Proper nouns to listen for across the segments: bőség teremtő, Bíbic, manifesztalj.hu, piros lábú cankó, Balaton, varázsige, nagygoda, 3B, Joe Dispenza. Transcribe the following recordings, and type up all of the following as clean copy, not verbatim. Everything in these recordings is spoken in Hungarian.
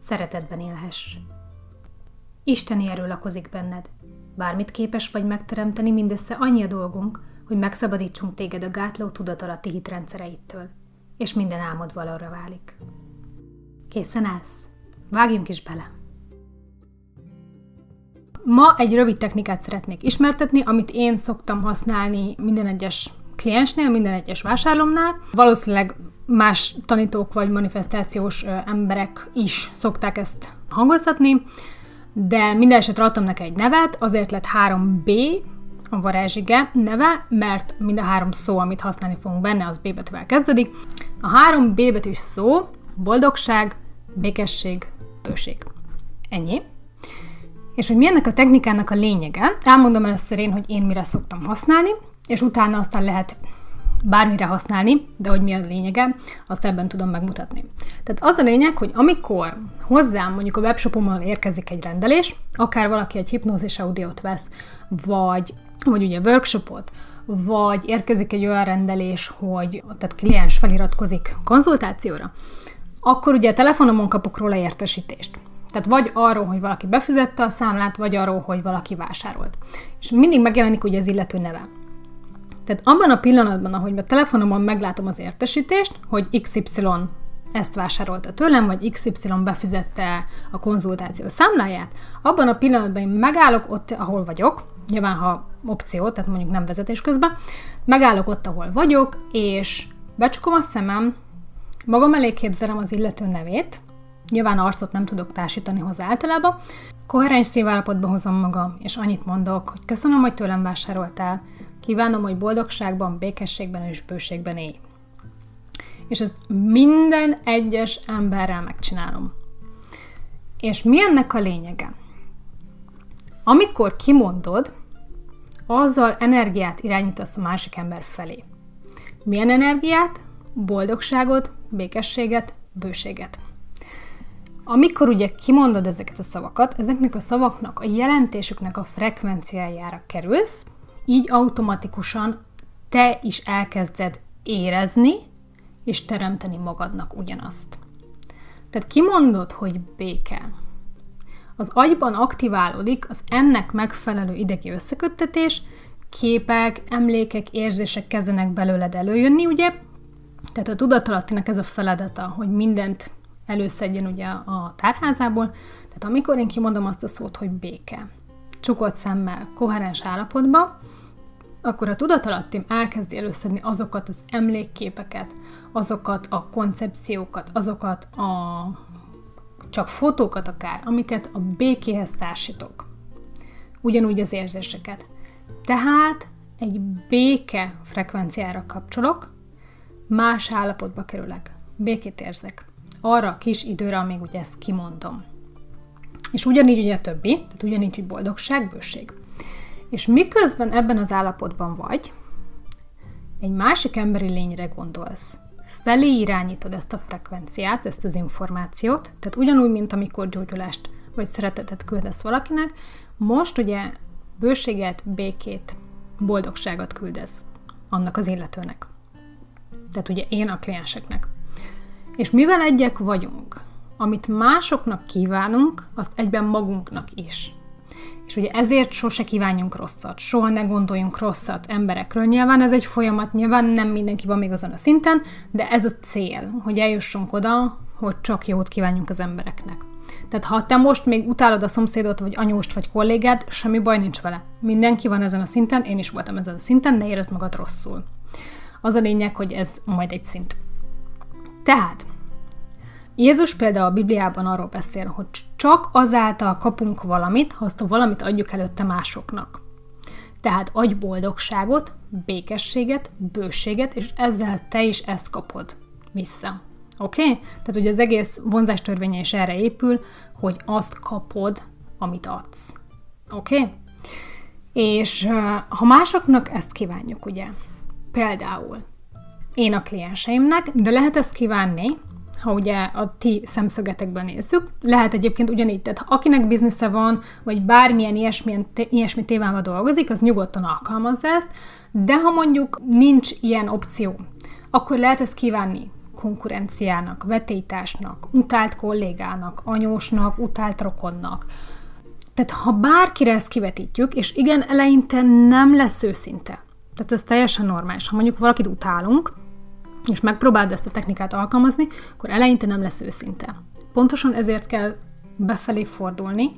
szeretetben élhess. Isteni erő lakozik benned. Bármit képes vagy megteremteni, mindössze annyi a dolgunk, hogy megszabadítsunk téged a gátló tudatalatti hitrendszereidtől, és minden álmod valóra válik. Készen állsz? Vágjunk is bele! Ma egy rövid technikát szeretnék ismertetni, amit én szoktam használni minden egyes kliensnél, minden egyes vásárlomnál. Valószínűleg más tanítók vagy manifesztációs emberek is szokták ezt hangoztatni, de minden esetre adtam neki egy nevet, azért lett 3B, a varázsige neve, mert mind a 3 szó, amit használni fogunk benne, az B betűvel kezdődik. A 3 B betűs szó boldogság, békesség, bőség. Ennyi. És hogy mi ennek a technikának a lényege, elmondom először én, hogy én mire szoktam használni, és utána aztán lehet bármire használni, de hogy mi a lényege, azt ebben tudom megmutatni. Tehát az a lényeg, hogy amikor hozzám mondjuk a webshopomon érkezik egy rendelés, akár valaki egy hipnózis audiót vesz, vagy ugye workshopot, vagy érkezik egy olyan rendelés, hogy tehát kliens feliratkozik konzultációra, akkor ugye a telefonomon kapok róla értesítést. Tehát vagy arról, hogy valaki befizette a számlát, vagy arról, hogy valaki vásárolt. És mindig megjelenik ugye az illető neve. Tehát abban a pillanatban, ahogy a telefonomon meglátom az értesítést, hogy XY ezt vásárolta tőlem, vagy XY befizette a konzultáció számláját, abban a pillanatban én megállok ott, ahol vagyok, nyilván ha opció, tehát mondjuk nem vezetés közben, megállok ott, ahol vagyok, és becsukom a szemem, magam elé képzelem az illető nevét, nyilván arcot nem tudok társítani hozzá általában, koherens szívállapotba hozom magam, és annyit mondok, hogy köszönöm, hogy tőlem vásároltál, kívánom, hogy boldogságban, békességben és bőségben élj. És ezt minden egyes emberrel megcsinálom. És mi ennek a lényege? Amikor kimondod, azzal energiát irányítasz a másik ember felé. Milyen energiát? Boldogságot, békességet, bőséget. Amikor ugye kimondod ezeket a szavakat, ezeknek a szavaknak, a jelentésüknek a frekvenciájára kerülsz, így automatikusan te is elkezded érezni, és teremteni magadnak ugyanazt. Tehát kimondod, hogy béke. Az agyban aktiválódik az ennek megfelelő idegi összeköttetés, képek, emlékek, érzések kezdenek belőled előjönni, ugye? Tehát a tudatalattinak ez a feladata, hogy mindent előszedjen ugye a tárházából. Tehát amikor én kimondom azt a szót, hogy béke, csukott szemmel, koherens állapotba, akkor a tudatalattim elkezdi előszedni azokat az emlékképeket, azokat a koncepciókat, azokat a csak fotókat akár, amiket a békéhez társítok. Ugyanúgy az érzéseket. Tehát egy béke frekvenciára kapcsolok, más állapotba kerülek, békét érzek. Arra a kis időre, amíg ugye ezt kimondom. És ugyanígy ugye a többi, tehát ugyanígy, hogy boldogság, bőség. És miközben ebben az állapotban vagy, egy másik emberi lényre gondolsz. Felé irányítod ezt a frekvenciát, ezt az információt, tehát ugyanúgy, mint amikor gyógyulást vagy szeretetet küldesz valakinek, most ugye bőséget, békét, boldogságot küldesz annak az illetőnek. Tehát ugye én a klienseknek. És mivel egyek vagyunk, amit másoknak kívánunk, azt egyben magunknak is. És ugye ezért sose kívánjunk rosszat, soha ne gondoljunk rosszat emberekről. Nyilván ez egy folyamat, nyilván nem mindenki van még azon a szinten, de ez a cél, hogy eljussunk oda, hogy csak jót kívánjunk az embereknek. Tehát ha te most még utálod a szomszédot, vagy anyóst, vagy kollégát, semmi baj nincs vele. Mindenki van ezen a szinten, én is voltam ezen a szinten, ne érezd magad rosszul. Az a lényeg, hogy ez majd egy szint. Tehát, Jézus például a Bibliában arról beszél, hogy csak azáltal kapunk valamit, ha azt a valamit adjuk előtte másoknak. Tehát adj boldogságot, békességet, bőséget, és ezzel te is ezt kapod vissza. Oké? Tehát ugye az egész vonzástörvénye is erre épül, hogy azt kapod, amit adsz. Oké? És ha másoknak ezt kívánjuk, ugye? Például én a klienseimnek, de lehet ezt kívánni, ha ugye a ti szemszögetekben nézzük, lehet egyébként ugyanígy, tehát akinek biznisze van, vagy bármilyen ilyesmi témával dolgozik, az nyugodtan alkalmazza ezt, de ha mondjuk nincs ilyen opció, akkor lehet ezt kívánni konkurenciának, vetélytársnak, utált kollégának, anyósnak, utált rokonnak. Tehát ha bárkire ezt kivetítjük, és igen, eleinte nem lesz őszinte, tehát ez teljesen normális. Ha mondjuk valakit utálunk, és megpróbáld ezt a technikát alkalmazni, akkor eleinte nem lesz őszinte. Pontosan ezért kell befelé fordulni,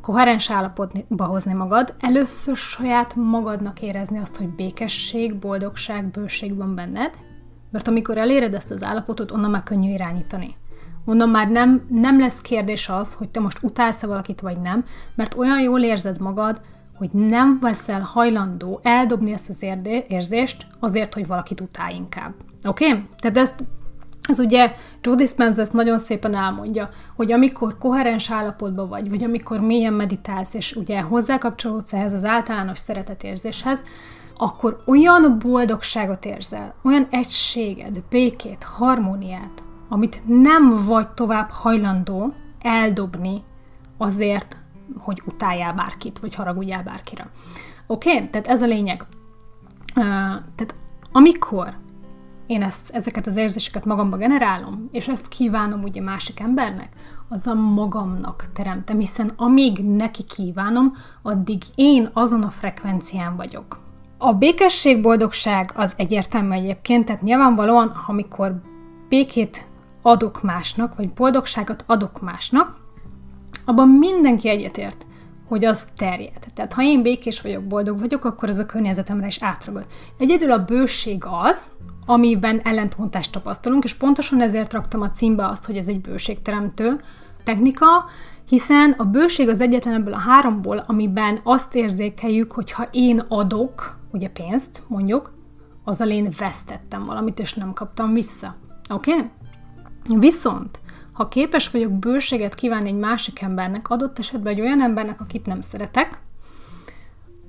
koherens állapotba hozni magad, először saját magadnak érezni azt, hogy békesség, boldogság, bőség van benned, mert amikor eléred ezt az állapotot, onnan már könnyű irányítani. Onnan már nem lesz kérdés az, hogy te most utálsz-e valakit, vagy nem, mert olyan jól érzed magad, hogy nem leszel hajlandó eldobni ezt az érzést azért, hogy valakit utálj inkább. Oké? Tehát ez ugye Joe Dispenza ezt nagyon szépen elmondja, hogy amikor koherens állapotban vagy amikor mélyen meditálsz, és ugye hozzákapcsolódsz ehhez az általános szeretetérzéshez, akkor olyan boldogságot érzel, olyan egységet, békét, harmóniát, amit nem vagy tovább hajlandó eldobni azért, hogy utáljál bárkit, vagy haragudjál bárkira. Oké? Tehát ez a lényeg. Tehát amikor én ezeket az érzéseket magamba generálom, és ezt kívánom ugye másik embernek, az a magamnak teremtem, hiszen amíg neki kívánom, addig én azon a frekvencián vagyok. A békesség, boldogság az egyértelmű egyébként, tehát nyilvánvalóan, amikor békét adok másnak, vagy boldogságot adok másnak, abban mindenki egyetért, hogy az terjed. Tehát ha én békés vagyok, boldog vagyok, akkor az a környezetemre is átragad. Egyedül a bőség az, amiben ellentmondást tapasztalunk, és pontosan ezért raktam a címbe azt, hogy ez egy bőségteremtő technika, hiszen a bőség az egyetlen ebből a háromból, amiben azt érzékeljük, hogy ha én adok, ugye pénzt mondjuk, azzal én vesztettem valamit, és nem kaptam vissza. Oké? Viszont ha képes vagyok bőséget kívánni egy másik embernek, adott esetben egy olyan embernek, akit nem szeretek,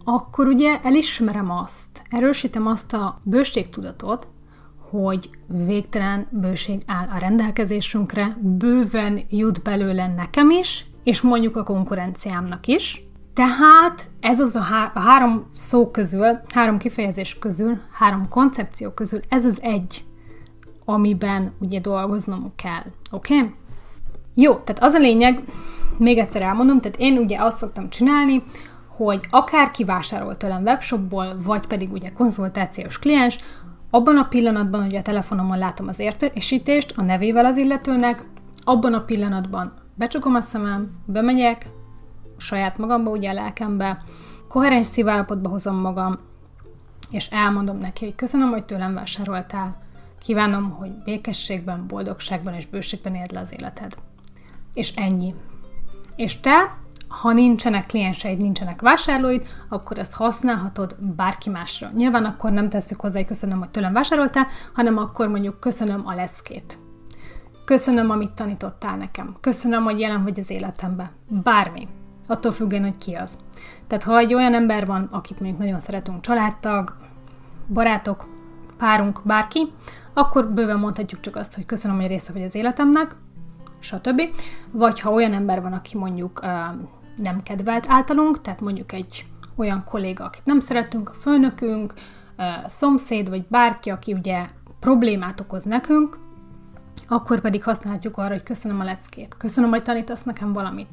akkor ugye elismerem azt, erősítem azt a bőségtudatot, hogy végtelen bőség áll a rendelkezésünkre, bőven jut belőle nekem is, és mondjuk a konkurenciámnak is. Tehát ez az a három szó közül, három kifejezés közül, három koncepció közül ez az egy, amiben ugye dolgoznom kell. Oké? Jó, tehát az a lényeg, még egyszer elmondom, tehát én ugye azt szoktam csinálni, hogy akárki vásárol tőlem webshopból, vagy pedig ugye konzultációs kliens, abban a pillanatban, hogy a telefonomon látom az értesítést a nevével az illetőnek, abban a pillanatban becsukom a szemem, bemegyek saját magamba, ugye a lelkembe, koherens szívállapotba hozom magam, és elmondom neki, hogy köszönöm, hogy tőlem vásároltál. Kívánom, hogy békességben, boldogságban és bőségben éld le az életed. És ennyi. És te, ha nincsenek klienseid, nincsenek vásárlóid, akkor ezt használhatod bárki másra. Nyilván akkor nem tesszük hozzá, hogy köszönöm, hogy tőlem vásároltál, hanem akkor mondjuk köszönöm a leckét. Köszönöm, amit tanítottál nekem. Köszönöm, hogy jelen vagy az életemben. Bármi. Attól függően, hogy ki az. Tehát ha egy olyan ember van, akit mondjuk nagyon szeretünk, családtag, barátok, párunk, bárki, akkor bőven mondhatjuk csak azt, hogy köszönöm, hogy része vagy az életemnek, stb. Vagy ha olyan ember van, aki mondjuk nem kedvelt általunk, tehát mondjuk egy olyan kolléga, akit nem szeretünk, a főnökünk, szomszéd, vagy bárki, aki ugye problémát okoz nekünk, akkor pedig használhatjuk arra, hogy köszönöm a leckét, köszönöm, hogy tanítasz nekem valamit,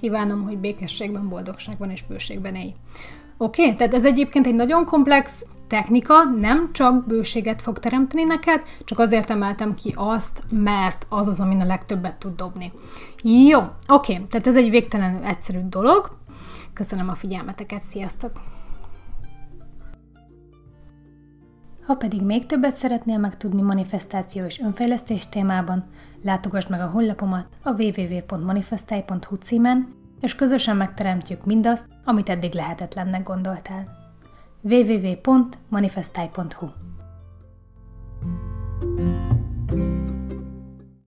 kívánom, hogy békességben, boldogságban és bőségben élj. Oké? Tehát ez egyébként egy nagyon komplex technika, nem csak bőséget fog teremteni neked, csak azért emeltem ki azt, mert az az, amin a legtöbbet tud dobni. Jó, oké, tehát ez egy végtelenül egyszerű dolog. Köszönöm a figyelmeteket, sziasztok! Ha pedig még többet szeretnél megtudni manifestáció és önfejlesztés témában, látogasd meg a honlapomat a www.manifesztalj.hu címen, és közösen megteremtjük mindazt, amit eddig lehetetlennek gondoltál. www.manifesztalj.hu